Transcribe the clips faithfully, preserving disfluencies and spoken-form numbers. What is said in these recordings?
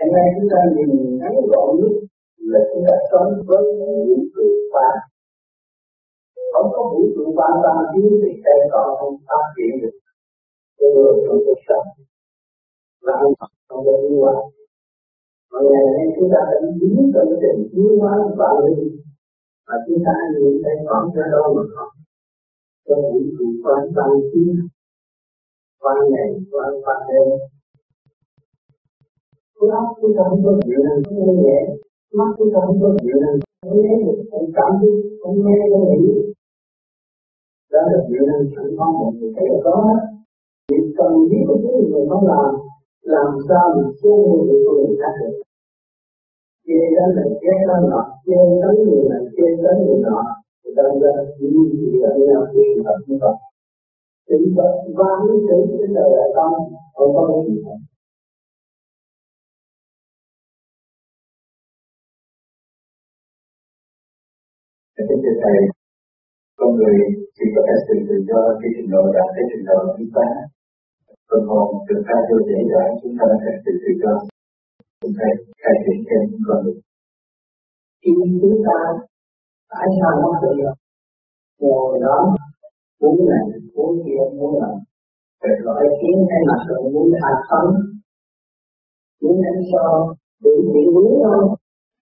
Hiện nay chúng ta nhìn ngắn gọn nhất là chúng ta sống với vũ trụ pháp. Không có vũ trụ pháp ta dưới thì cây còn không phát triển được. Tôi vừa trong cuộc sống là ông Phật không có đi qua. Và ngày nay chúng ta đã biến tận trình tiến hóa và linh. Và chúng ta nhìn thấy còn ra đâu mà không. Cho vũ trụ pháp tăng tiến. Qua ngày qua qua đêm. Cái óc chúng ta không có chịu năng không nghe nhẹ, mắt chúng ta không có chịu năng không nghe được, không cảm thấy, không nghe, không nghĩ. Đó là chịu năng sẵn có mình thấy có hết. Việc cần biết của chúng mình không làm, làm sao mình xô người của người khác được. Chê đến này, chê đến nọ, chê đến người này, chê đến người nọ, thì ta ra chỉ chỉ ở nhau thì thật như vậy. Tính vật và những thứ trên đời đại tâm, không có gì thật. Thưa Thầy, con người chỉ có thể sự tự do khi trình độ đạt tới trình độ tiến hóa. Phần hồn được khai vô dễ dàng chúng ta có thể sự tự do. Chúng ta khai triển trên những con người. Khi chúng ta tại sao nó tự do? Ngồi đó, muốn này, muốn kia, muốn làm. Phải gọi khiến cái mặt rồi muốn hạ sống. Muốn đánh so, tự chỉ muốn thôi.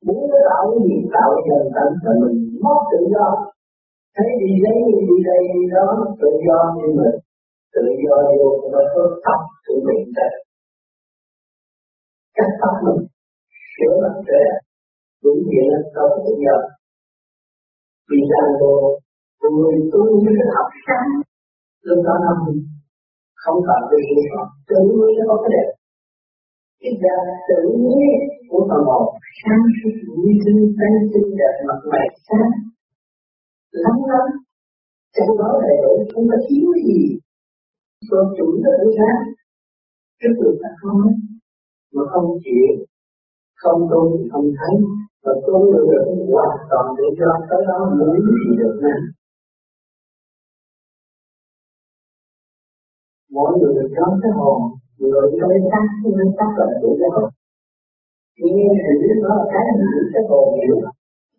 Muốn nó tạo cái gì tạo dần tận cho mình mất tự do. Thấy đi lấy đi đây đi đó tự do như mình. Tự do vô mà có tóc tự mình đây. Cắt tóc mình, sửa mặt trẻ, đúng nghĩa là không tự do. Vì rằng đồ, người tu như cái học sáng, lúc đó năm không cần tự nhiên họ, tự nhiên nó có cái đẹp. Cái đẹp tự nhiên của phần hồn sáng suốt vui tươi tanh tươi đẹp mặt mày sáng lắm lắm chẳng nói đầy đủ không có thiếu cái gì con chúng ta cũng sáng trước được ta không hết mà không chịu không tôn thì không thấy và tôn được được hoàn toàn để cho tới đó muốn gì được nè mỗi người được cho cái hồn người cho cái xác cho cái xác là đủ cái hồn. Thì nghe hình nó là cái hình thức sẽ còn hiểu.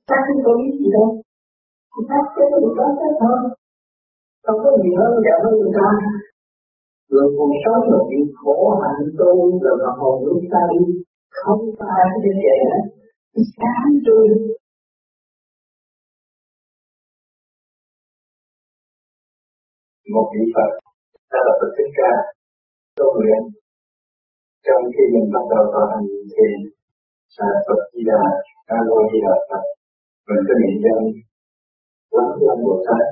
Ta không có biết gì đâu. Ta sẽ có một cái đó thôi. Không có gì hơn đẹp hơn người ta. Người còn sống là bị khổ hạnh tu rồi mà hồn lúc ta đi. Không có ai có thể chạy hết. Cái sáng tôi. Một vị Phật, ta là Phật Thích Ca. Tôi nguyện. Trong khi mình bắt đầu vào hành thì à, Phật Di Đà, A Lô Di Đà Phật, mình có niệm danh Quán Âm Bồ Tát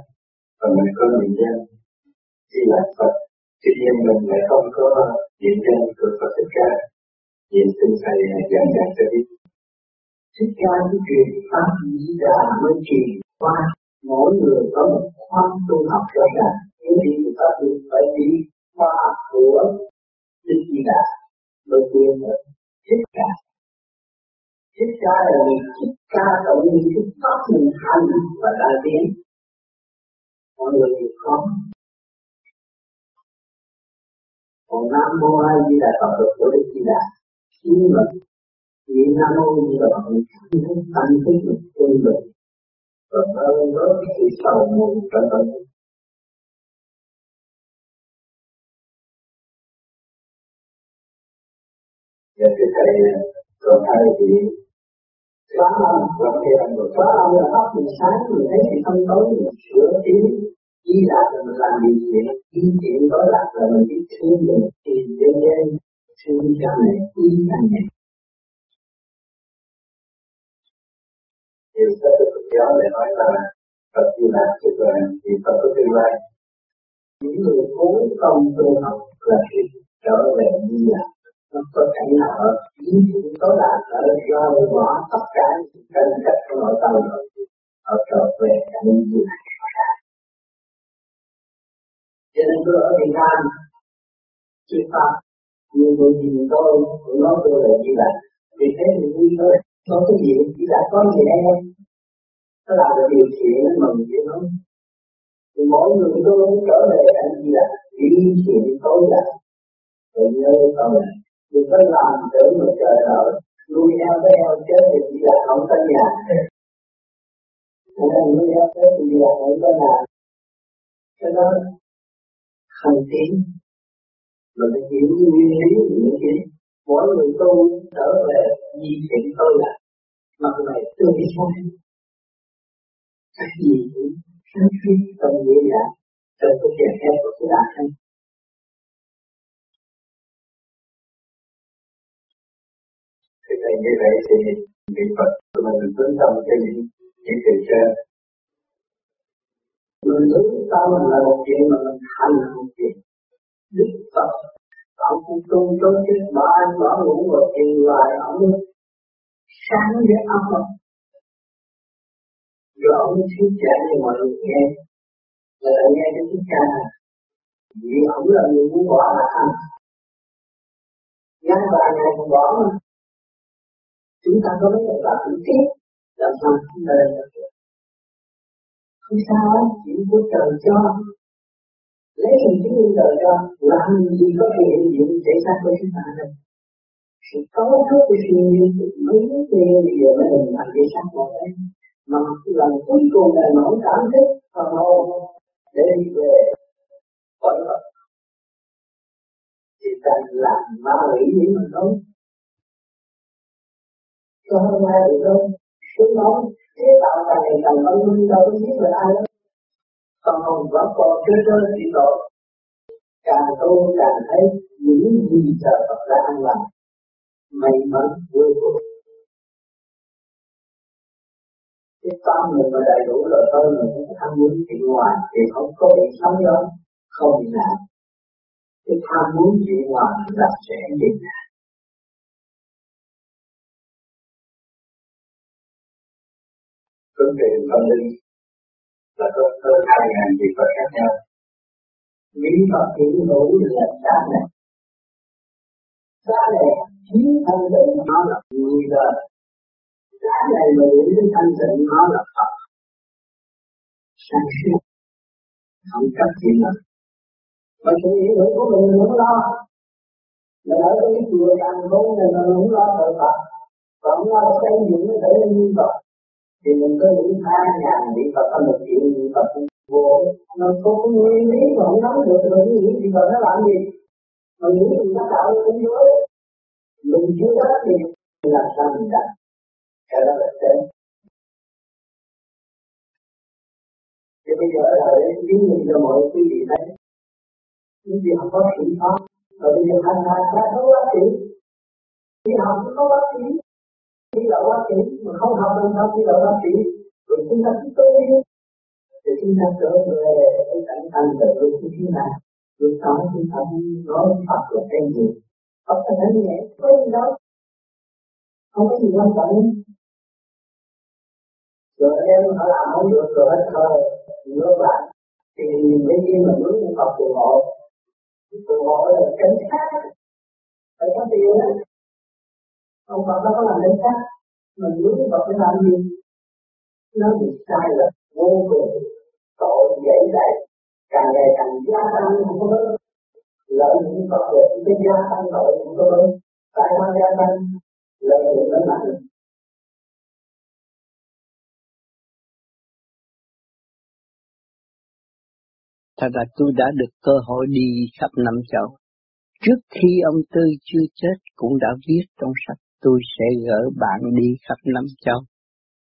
và mình có niệm danh Di Đà Phật. Tuy nhiên mình lại không có niệm danh của Phật Thích Ca. Niệm xin Thầy dần dần cho biết. Thích Ca cái truyền Pháp Di Đà mới truyền qua mỗi người có một khoa tu học rõ ràng. Nếu đi thì ta được phải đi khoa học của Đức Di Đà mới truyền được Thích Ca. Thích Ca là người Thích Ca tổng nhiên thức pháp mình hành và đại biến. Mọi người đều có. Còn Nam Mô A Di Đà Phật của Đức Di Đà. Nhưng mà vì Nam Mô A Di Đà Phật mình cảm thấy tăng thích mình quân lực. Và hơn với sự sầu mùi trở tận. Dạ thưa Thầy, còn Thầy thì quá âm, quá âm, quá âm là pháp mình sáng, mình thấy thì không tối, mình sửa tiếng, ý lạc là mình làm điều chuyện, ý chuyện tối lạc là mình biết thương mình, tìm dân dân, thương cha mẹ, ý anh em. Điều sách được Phật giáo để nói là Phật Di Đà tức là vì Phật của tương lai. Những người cố công tu học là khi trở về Di Đà. Nó có cảnh nào ở ý tưởng tối lạc ở do ngõ tất cả những tranh chấp của nội tâm rồi họ trở về cảnh như này. Cho nên tôi ở Việt Nam thuyết pháp nhiều người nhìn tôi cũng nói tôi là Di Đà vì thế thì tôi nói nói cái gì Di Đà có gì đây không nó làm được điều thiện nó mừng chứ không thì mỗi người tôi cũng trở về cảnh Di Đà vì chuyện tối lạc. Tôi nhớ tôi là Vì phải làm tưởng mà trời ơi, nuôi eo với eo chết thì chị là không có nhà. Mỗi lần nuôi eo chết thì chị là không có nhà. Cho nên, hành tiến, mình phải hiểu nguyên lý của những chuyện. Mỗi người tu trở về di chuyển tôi là, mặt mày tươi sáng. Các gì cũng sáng suy tâm dễ dàng, trong cái trẻ em của chúng ta hay. Thế thì như vậy thì niệm Phật của mình vững tâm cho những những từ trên. Mình vững tâm là một chuyện mà mình hành là một chuyện. Đức Phật, ông cũng tu chối chết bỏ ăn bỏ ngủ và tiền hoài ông sáng để ông. Rồi ông thuyết giảng cho mọi người nghe. Là tại nghe cái thuyết giảng này. Vì ông là người muốn bỏ là ăn. Ngăn vài ngày còn bỏ mà. Chúng ta có mấy người bạn cũng tiếc. Làm sao không đời là được. Không sao á, chỉ có trời cho. Lấy hình chứng minh trời cho. Làm gì có thể hiện diện để xác với chúng ta đâu. Sự cấu trúc của sự nhiên mới biết điều điều mà mình làm để xác mọi người. Mà lần cuối cùng này mà ông cảm thích phần hồn để đi về khỏi Phật. Thì ta làm ma quỷ những mình không? Cho hôm nay được không? Chúng nói, chế tạo càng ngày càng văn minh đâu có giết được ai đó. Phần hồn vẫn còn chơi chơi chỉ tội. Càng tu càng thấy những gì sợ Phật đã ăn lành. May mắn vui vui. Cái tâm mình mà đầy đủ rồi thôi mình cũng tham muốn chuyện ngoài thì không có bị sóng gió, không bị nạn. Cái tham muốn chuyện ngoài là sẽ bị nạn. Vấn đề tâm linh là có hơn hai ngàn vị Phật khác nhau. Miễn Phật hiểu đủ là trả này. Trả này chính thân định nó là người đời. Cái này mà những cái thanh tịnh nó là Phật sáng suốt, không chấp gì nữa. Mà sự hiểu hữu của mình mình không lo. Mình ở cái chùa Càng Khôn này mà mình không lo tội Phật. Và không lo xây dựng cái thể linh nhân Phật. Thì mình có những hai ngàn vị Phật và một triệu vị Phật vô. Mà không nguyên lý mà không nắm được rồi mình nghĩ vị Phật nó làm gì. Mà những gì nó tạo nên tính đối. Mình chưa đáp thì mình làm sao mình đạt. Cái đó là thế. Thì bây giờ là để chứng minh cho mọi quý vị thấy. Những gì không có sự khó. Rồi bây giờ hành hành ra không bác sĩ. Đi học cũng có bác sĩ. Đi đậu bác sĩ. Mà không học làm sao đi đậu bác sĩ. Rồi chúng ta cứ tôi đi. Thì chúng ta trở về cái cảnh thành đời lúc như thế nào. Lúc đó chúng ta nói Phật là cái gì. Phật là cái nhẹ. Có gì đâu. Không có gì quan trọng. Rồi em họ làm không được rồi hết thôi. Ngược lại thì bây giờ mình muốn học phù hộ. Phù hộ là cảnh sát. Phải có tiền á. Ông Phật nó có làm cảnh sát. Mình muốn Phật phải làm gì. Nó bị sai là vô cùng. Tội dễ dạy. Càng ngày càng gia tăng không có bớt. Lợi những Phật về cái gia tăng tội không có bớt. Tại sao gia tăng? Lợi dụng nó mạnh. Thật là tôi đã được cơ hội đi khắp năm châu. Trước khi ông Tư chưa chết cũng đã viết trong sách tôi sẽ gỡ bạn đi khắp năm châu.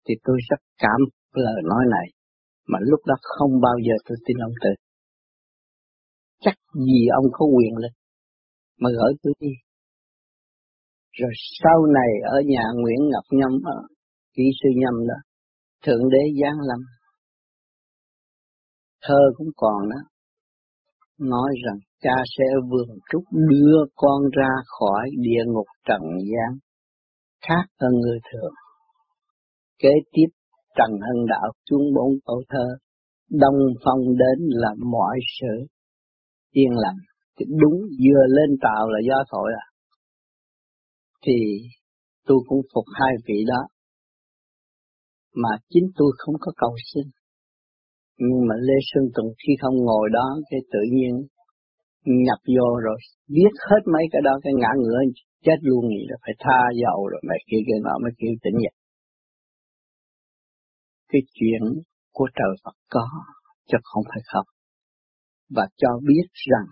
Thì tôi rất cảm lời nói này. Mà lúc đó không bao giờ tôi tin ông Tư. Chắc gì ông có quyền lực mà gỡ tôi đi. Rồi sau này ở nhà Nguyễn Ngọc Nhâm, kỹ sư Nhâm đó, Thượng Đế Giáng Lâm. Thơ cũng còn đó, nói rằng cha sẽ vườn trúc đưa con ra khỏi địa ngục trần gian, khác hơn người thường. Kế tiếp Trần Hưng Đạo xuống bốn câu thơ, Đông Phong đến là mọi sự yên lặng. Thì đúng vừa lên tàu là gió thổi à. Thì tôi cũng phục hai vị đó. Mà chính tôi không có cầu xin. Nhưng mà Lê Xuân Tùng khi không ngồi đó, cái tự nhiên nhập vô rồi, biết hết mấy cái đó, cái ngã ngửa chết luôn gì là phải tha dầu rồi mày kia kia nọ mới kêu tỉnh dậy. Cái chuyện của trời Phật có, chứ không phải không. Và cho biết rằng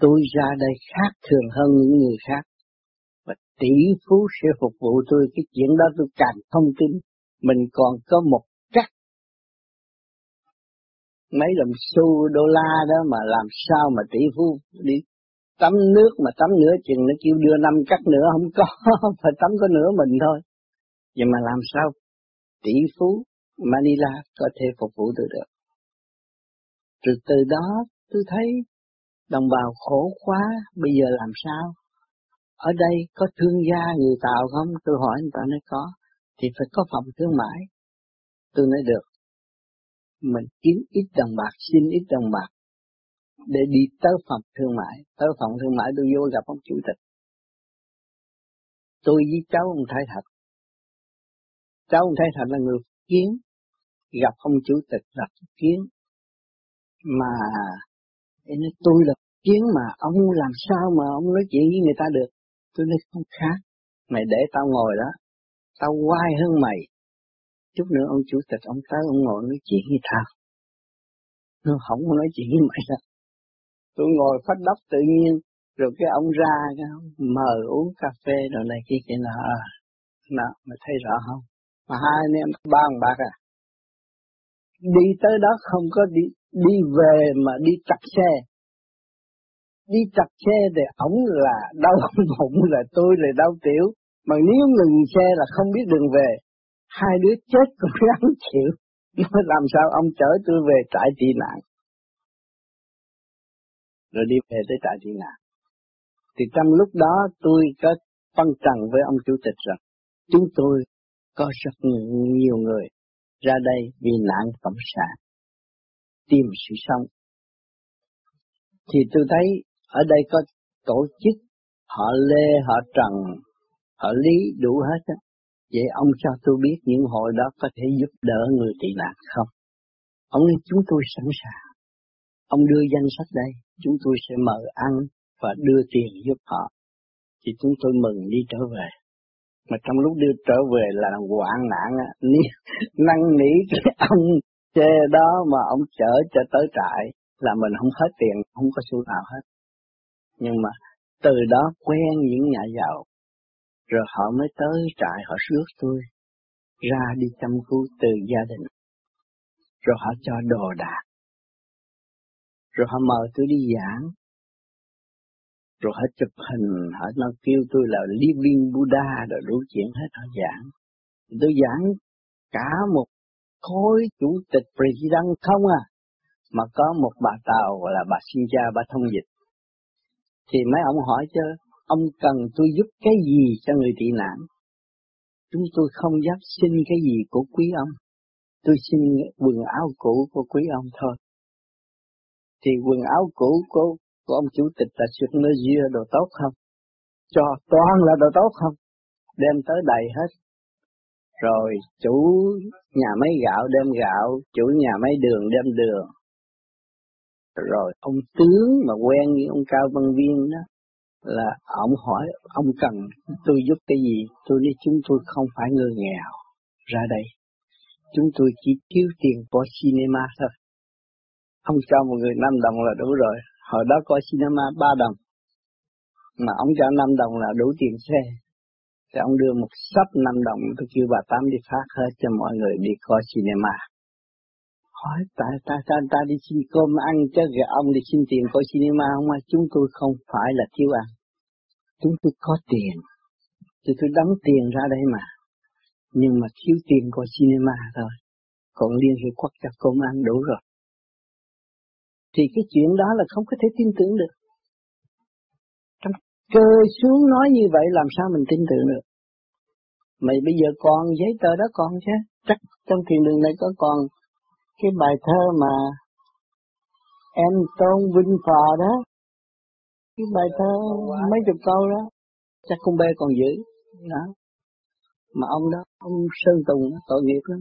tôi ra đây khác thường hơn những người khác. Và tỷ phú sẽ phục vụ tôi, cái chuyện đó tôi càng không tin. Mình còn có một trắc mấy đồng xu đô la đó mà làm sao mà tỷ phú đi tắm nước mà tắm nửa chừng nó kêu đưa năm cắt nữa không có, phải tắm có nửa mình thôi. Vậy mà làm sao tỷ phú Manila có thể phục vụ tôi được? Từ từ đó tôi thấy đồng bào khổ quá, bây giờ làm sao? Ở đây có thương gia người Tàu không? Tôi hỏi người ta nói có, thì phải có phòng thương mại. Tôi nói được, mình kiếm ít đồng bạc, xin ít đồng bạc, để đi tới phòng thương mại. Tới phòng thương mại tôi vô gặp ông chủ tịch. Tôi với cháu ông Thái Thạch. Cháu ông Thái Thạch là người Phúc Kiến, gặp ông chủ tịch là Phúc Kiến. Mà nói, tôi là Phúc Kiến mà ông làm sao mà ông nói chuyện với người ta được? Tôi nói không khác, mày để tao ngồi đó, tao quay hơn mày. Chút nữa ông chủ tịch ông tới ông ngồi nói chuyện với tao. Nó không nói chuyện với mày đâu. Tôi ngồi phát đốc tự nhiên, rồi cái ông ra cái mời uống cà phê rồi này kia kia nọ. Nọ, mày thấy rõ không? Mà hai anh em ba ông bạc à. Đi tới đó không có đi, đi về mà đi chặt xe. Đi chặt xe thì ổng là đau bụng, là tôi là đau tiểu. Mà nếu ngừng xe là không biết đường về. Hai đứa chết cũng ráng chịu. Nói làm sao ông chở tôi về trại tị nạn. Rồi đi về tới trại tị nạn. Thì trong lúc đó tôi có phân trần với ông chủ tịch rằng chúng tôi có rất nhiều người ra đây vì nạn cộng sản, tìm sự sống. Thì tôi thấy ở đây có tổ chức, họ Lê, họ Trần, họ Lý đủ hết á. Vậy ông cho tôi biết những hội đó có thể giúp đỡ người tị nạn không? Ông nói chúng tôi sẵn sàng. Ông đưa danh sách đây, chúng tôi sẽ mời ăn và đưa tiền giúp họ. Thì chúng tôi mừng đi trở về. Mà trong lúc đưa trở về là hoạn nạn á, năn nỉ cái ông xe đó mà ông chở cho tới trại là mình không hết tiền, không có xu nào hết. Nhưng mà từ đó quen những nhà giàu. Rồi họ mới tới trại, họ rước tôi ra đi chăm cứu từ gia đình. Rồi họ cho đồ đạc. Rồi họ mời tôi đi giảng. Rồi họ chụp hình, họ nói kêu tôi là Living Buddha, rồi đủ chuyện hết họ giảng. Tôi giảng cả một khối chủ tịch president không à. Mà có một bà Tàu gọi là bà Sinja, bà thông dịch. Thì mấy ông hỏi chứ, ông cần tôi giúp cái gì cho người tị nạn? Chúng tôi không dám xin cái gì của quý ông. Tôi xin quần áo cũ của quý ông thôi. Thì quần áo cũ của, của ông chủ tịch là sực nơi dưa đồ tốt không? Cho toàn là đồ tốt không? Đem tới đầy hết. Rồi chủ nhà máy gạo đem gạo, chủ nhà máy đường đem đường. Rồi ông tướng mà quen với ông Cao Văn Viên đó, là ông hỏi ông cần tôi giúp cái gì? Tôi nói chúng tôi không phải người nghèo ra đây, chúng tôi chỉ thiếu tiền có cinema thôi. Ông cho một người năm đồng là đủ rồi. Hồi đó có cinema ba đồng, mà ông cho năm đồng là đủ tiền xe. Thì ông đưa một sắp năm đồng, tôi kêu bà Tám đi phát hết cho mọi người đi coi cinema. Hỏi ta, ta, ta, ta đi xin cơm ăn chứ ông đi xin tiền coi cinema không à? Chúng tôi không phải là thiếu ăn. Chúng tôi có tiền. Chúng tôi đóng tiền ra đây mà. Nhưng mà thiếu tiền coi cinema thôi. Còn Liên Hiệp Quốc cho cơm ăn đủ rồi. Thì cái chuyện đó là không có thể tin tưởng được. Trong cơ xuống nói như vậy làm sao mình tin tưởng được. Mày bây giờ còn giấy tờ đó còn chứ. Chắc trong thiền đường này có còn cái bài thơ mà em Tôn Vinh Phò đó, cái bài thơ mấy chục câu đó, chắc con Bê còn giữ đó. Mà ông đó, ông Sơn Tùng đó, tội nghiệp lắm.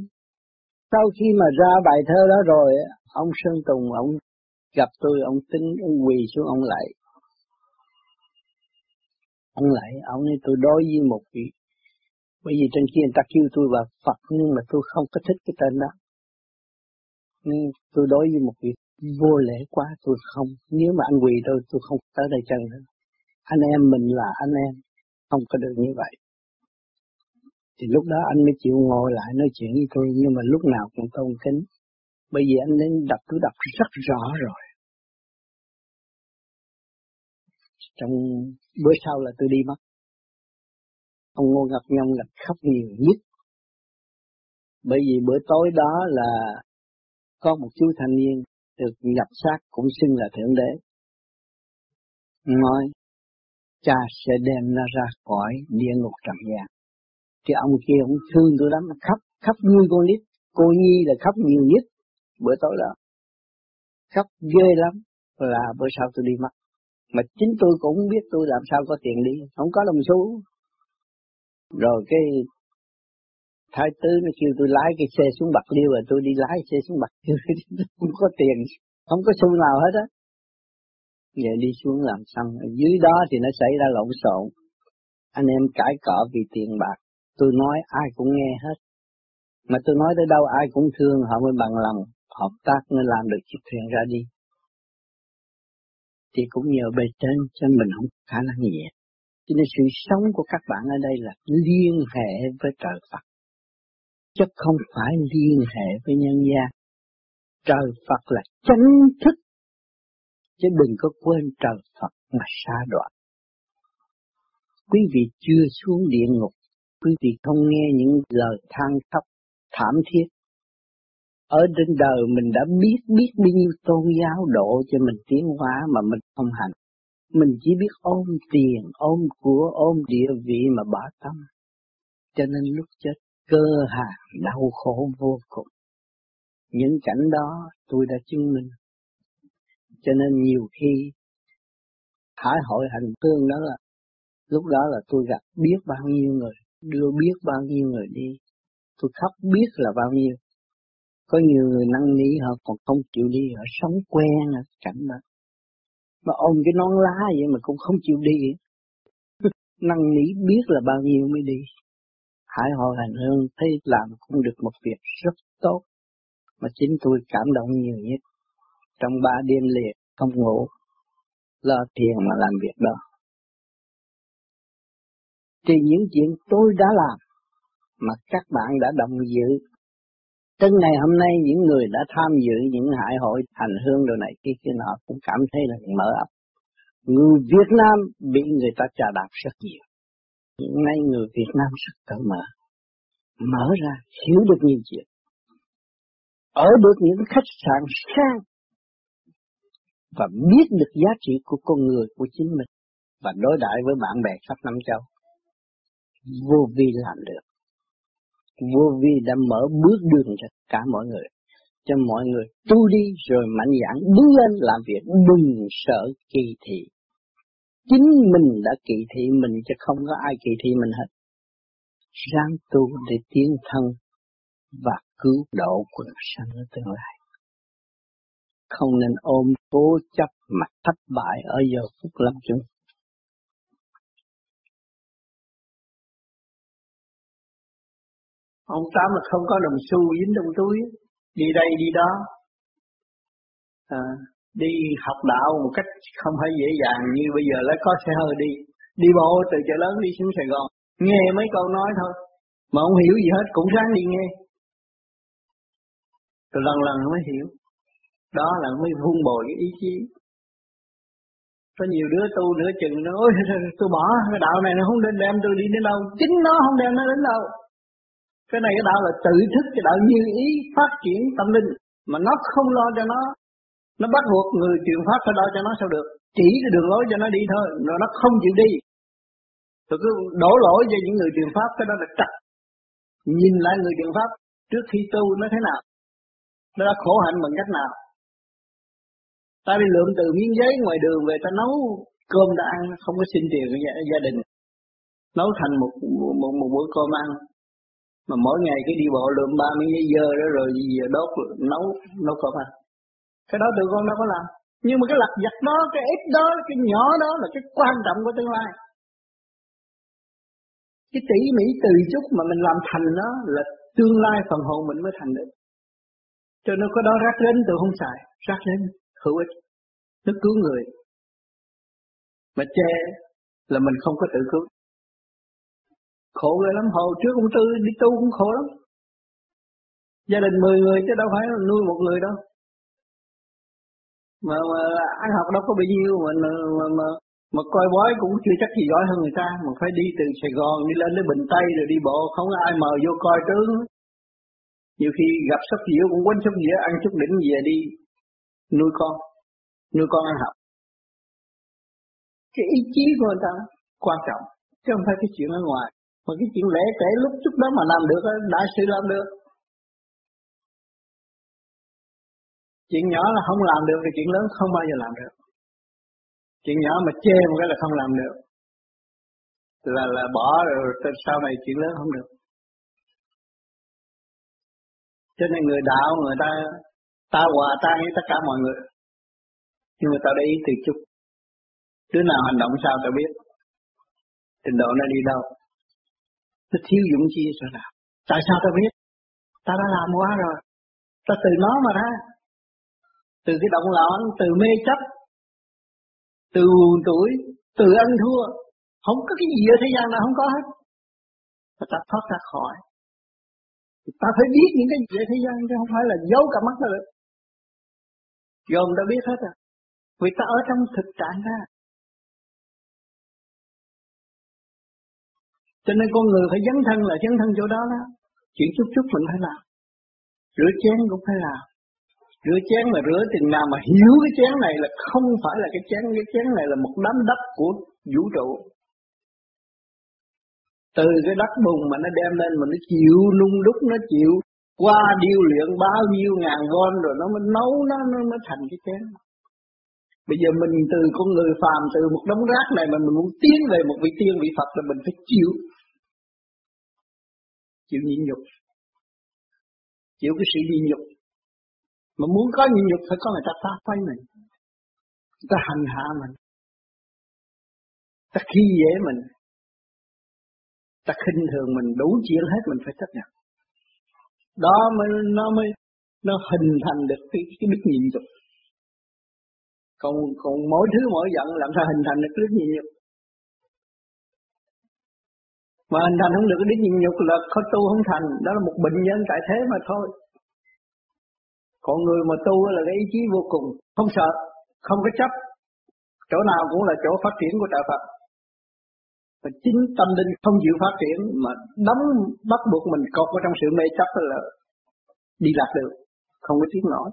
Sau khi mà ra bài thơ đó rồi, ông Sơn Tùng, ông gặp tôi, ông tính, ông quỳ xuống ông lại. Anh lại, ông nói tôi đối với một vị, bởi vì trên kia người ta kêu tôi là Phật nhưng mà tôi không có thích cái tên đó. Nhưng tôi đối với một vị vô lễ quá, tôi không, nếu mà anh quỳ tôi, tôi không tới đây chân nữa. Anh em mình là anh em, không có được như vậy. Thì lúc đó anh mới chịu ngồi lại nói chuyện với tôi, nhưng mà lúc nào cũng tôn kính. Bởi vì anh đến đọc, tôi đọc rất rõ rồi. Trong bữa sau là tôi đi mất. Ông Ngô Ngọc Nhông là khóc nhiều nhất. Bởi vì bữa tối đó là có một chú thanh niên được nhập xác cũng xưng là Thượng Đế. Nói, cha sẽ đem nó ra khỏi địa ngục trần gian. Thì ông kia cũng thương tôi lắm, khóc, khóc như con nít. Cô Nhi là khóc nhiều nhất bữa tối đó. Khóc ghê lắm, là bữa sau tôi đi mất. Mà chính tôi cũng không biết tôi làm sao có tiền đi, không có đồng xu. Rồi cái thái tứ nó kêu tôi lái cái xe xuống Bạc Liêu, rồi tôi đi lái xe xuống Bạc Liêu, không có tiền, không có xu nào hết á. Giờ đi xuống làm xong, ở dưới đó thì nó xảy ra lộn xộn. Anh em cãi cọ vì tiền bạc, tôi nói ai cũng nghe hết. Mà tôi nói tới đâu ai cũng thương, họ mới bằng lòng hợp tác nên làm được chiếc thuyền ra đi. Thì cũng nhờ bề trên cho mình không có khả năng gì. Cho nên sự sống của các bạn ở đây là liên hệ với trời Phật, chứ không phải liên hệ với nhân gian. Trời Phật là chánh thức, chứ đừng có quên trời Phật mà sa đoạn. Quý vị chưa xuống địa ngục, quý vị không nghe những lời than khóc thảm thiết. Ở trên đời mình đã biết biết bao nhiêu tôn giáo độ cho mình tiến hóa mà mình không hành. Mình chỉ biết ôm tiền, ôm của, ôm địa vị mà bỏ tâm. Cho nên lúc chết cơ hàng đau khổ vô cùng. Những cảnh đó tôi đã chứng minh. Cho nên nhiều khi hải hội hành thương đó là lúc đó là tôi gặp biết bao nhiêu người, đưa biết bao nhiêu người đi. Tôi khóc biết là bao nhiêu. Có nhiều người năn nỉ họ còn không chịu đi, họ sống quen ở cảnh đó. Mà ôm cái nón lá vậy mà cũng không chịu đi. Năn nỉ biết là bao nhiêu mới đi. Hải hội hành hương thấy làm cũng được một việc rất tốt. Mà chính tôi cảm động nhiều nhất. Trong ba đêm liền không ngủ, lo tiền mà làm việc đó. Thì những chuyện tôi đã làm mà các bạn đã đồng dự. Tới ngày hôm nay những người đã tham dự những hải hội hành hương đồ này kia kia nọ cũng cảm thấy là mở ấp. Người Việt Nam bị người ta chà đạp rất nhiều. Hiện nay người Việt Nam rất cởi mở, mở ra hiểu được nhiều chuyện, ở được những khách sạn sang và biết được giá trị của con người của chính mình và đối đãi với bạn bè khắp năm châu. Vô Vi làm được. Vô Vi đã mở bước đường cho cả mọi người, cho mọi người tu đi rồi mạnh dạn đứng lên làm việc, đừng sợ kỳ thị. Chính mình đã kỳ thị mình chứ không có ai kỳ thị mình hết. Ráng tu để tiến thân và cứu độ quần sanh ở tương lai. Không nên ôm cố chấp mà thất bại ở giờ phút lâm chung. Ông Tám là không có đồng xu dính trong túi, đi đây đi đó, à, đi học đạo một cách không phải dễ dàng như bây giờ lại có xe hơi đi, đi bộ từ Chợ Lớn đi xuống Sài Gòn, nghe mấy câu nói thôi, mà không hiểu gì hết cũng ráng đi nghe, rồi lần lần mới hiểu, đó là mới vun bồi cái ý chí. Có nhiều đứa tu nửa chừng nó, ôi tôi bỏ cái đạo này nó không đem tôi đi đến đâu, chính nó không đem nó đến đâu. Cái này cái đạo là tự thức, cái đạo như ý phát triển tâm linh, mà nó không lo cho nó, nó bắt buộc người truyền pháp phải lo cho nó sao được, chỉ cái đường lối cho nó đi thôi, rồi nó không chịu đi. Rồi cứ đổ lỗi cho những người truyền pháp, cái đó là trật. Nhìn lại người truyền pháp trước khi tu nó thế nào, nó đã khổ hạnh bằng cách nào. Ta đi lượm từ miếng giấy ngoài đường về ta nấu cơm ta ăn, không có xin tiền gia, gia đình, nấu thành một, một, một, một bữa cơm ăn. Mà mỗi ngày cứ đi bộ lượm ba miếng giấy dơ đó rồi giờ đốt nấu nấu cơm ăn. Cái đó tụi con đâu có làm. Nhưng mà cái lặt vặt đó, cái ít đó, cái nhỏ đó là cái quan trọng của tương lai. Cái tỉ mỉ từ chút mà mình làm thành nó là tương lai phần hồn mình mới thành được. Cho nó có đó rác rến tôi không xài, rác rến hữu ích, nó cứu người. Mà che là mình không có tự cứu. Khổ ghê lắm, hồi trước ông Tư đi tu cũng khổ lắm. Gia đình mười người chứ đâu phải nuôi một người đâu. Mà, mà ăn học đâu có bao nhiêu mà, mà, mà, mà coi bói cũng chưa chắc gì giỏi hơn người ta. Mà phải đi từ Sài Gòn đi lên đến Bình Tây rồi đi bộ, không có ai mời vô coi tướng. Nhiều khi gặp sắp dĩa cũng quên sắp dĩa, ăn chút đỉnh về đi nuôi con, nuôi con ăn học. Cái ý chí của người ta quan trọng, chứ không phải cái chuyện ở ngoài. Mà cái chuyện lễ trễ lúc chút đó mà làm được, đại sự làm được. Chuyện nhỏ là không làm được thì chuyện lớn không bao giờ làm được. Chuyện nhỏ mà chê một cái là không làm được. Là là bỏ rồi sau này chuyện lớn không được. Cho nên người đạo người ta ta hòa tan với tất cả mọi người. Nhưng mà tao để ý từ chút. Đứa nào hành động sao tao biết. Trình độ nó đi đâu. Nó thiếu dũng chi sao nào. Tại sao tao biết? Tao đã làm quá rồi. Tao từ nó mà ra. Từ cái động loạn, từ mê chấp, từ buồn tuổi, từ ăn thua. Không có cái gì ở thế gian nào không có hết. Mà ta thoát ra khỏi. Ta phải biết những cái gì ở thế gian, chứ không phải là giấu cả mắt nữa. Giờ người ta biết hết rồi. Vì ta ở trong thực trạng ra. Cho nên con người phải dấn thân là dấn thân chỗ đó đó. Chỉ chút chút mình phải làm. Rửa chén cũng phải làm. Rửa chén mà rửa chừng nào mà hiểu cái chén này là không phải là cái chén. Cái chén này là một đám đất của vũ trụ. Từ cái đất bùn mà nó đem lên mà nó chịu nung đúc, nó chịu qua điêu luyện bao nhiêu ngàn von rồi nó mới nấu nó, nó mới thành cái chén. Bây giờ mình từ con người phàm, từ một đống rác này mà mình muốn tiến về một vị tiên, vị Phật là mình phải chịu. Chịu nhịn nhục. Chịu cái sự nhịn nhục. Mà muốn có nhịn nhục phải có người ta phá phái mình. Người ta hành hạ mình. Ta khi dễ mình. Ta khinh thường mình, đủ chuyện hết mình phải chấp nhận. Đó mới, nó mới, nó hình thành được cái, cái đức nhịn nhục. Còn, còn mỗi thứ mỗi giận làm sao hình thành được cái đức nhịn nhục. Mà hình thành không được cái đức nhịn nhục là có tu không thành. Đó là một bệnh nhân tại thế mà thôi. Còn người mà tu là cái ý chí vô cùng. Không sợ, không có chấp. Chỗ nào cũng là chỗ phát triển của Đạo Phật. Và chính tâm linh không chịu phát triển mà đóng bắt buộc mình cột vào trong sự mê chấp là đi lạc được, không có tiếng nói.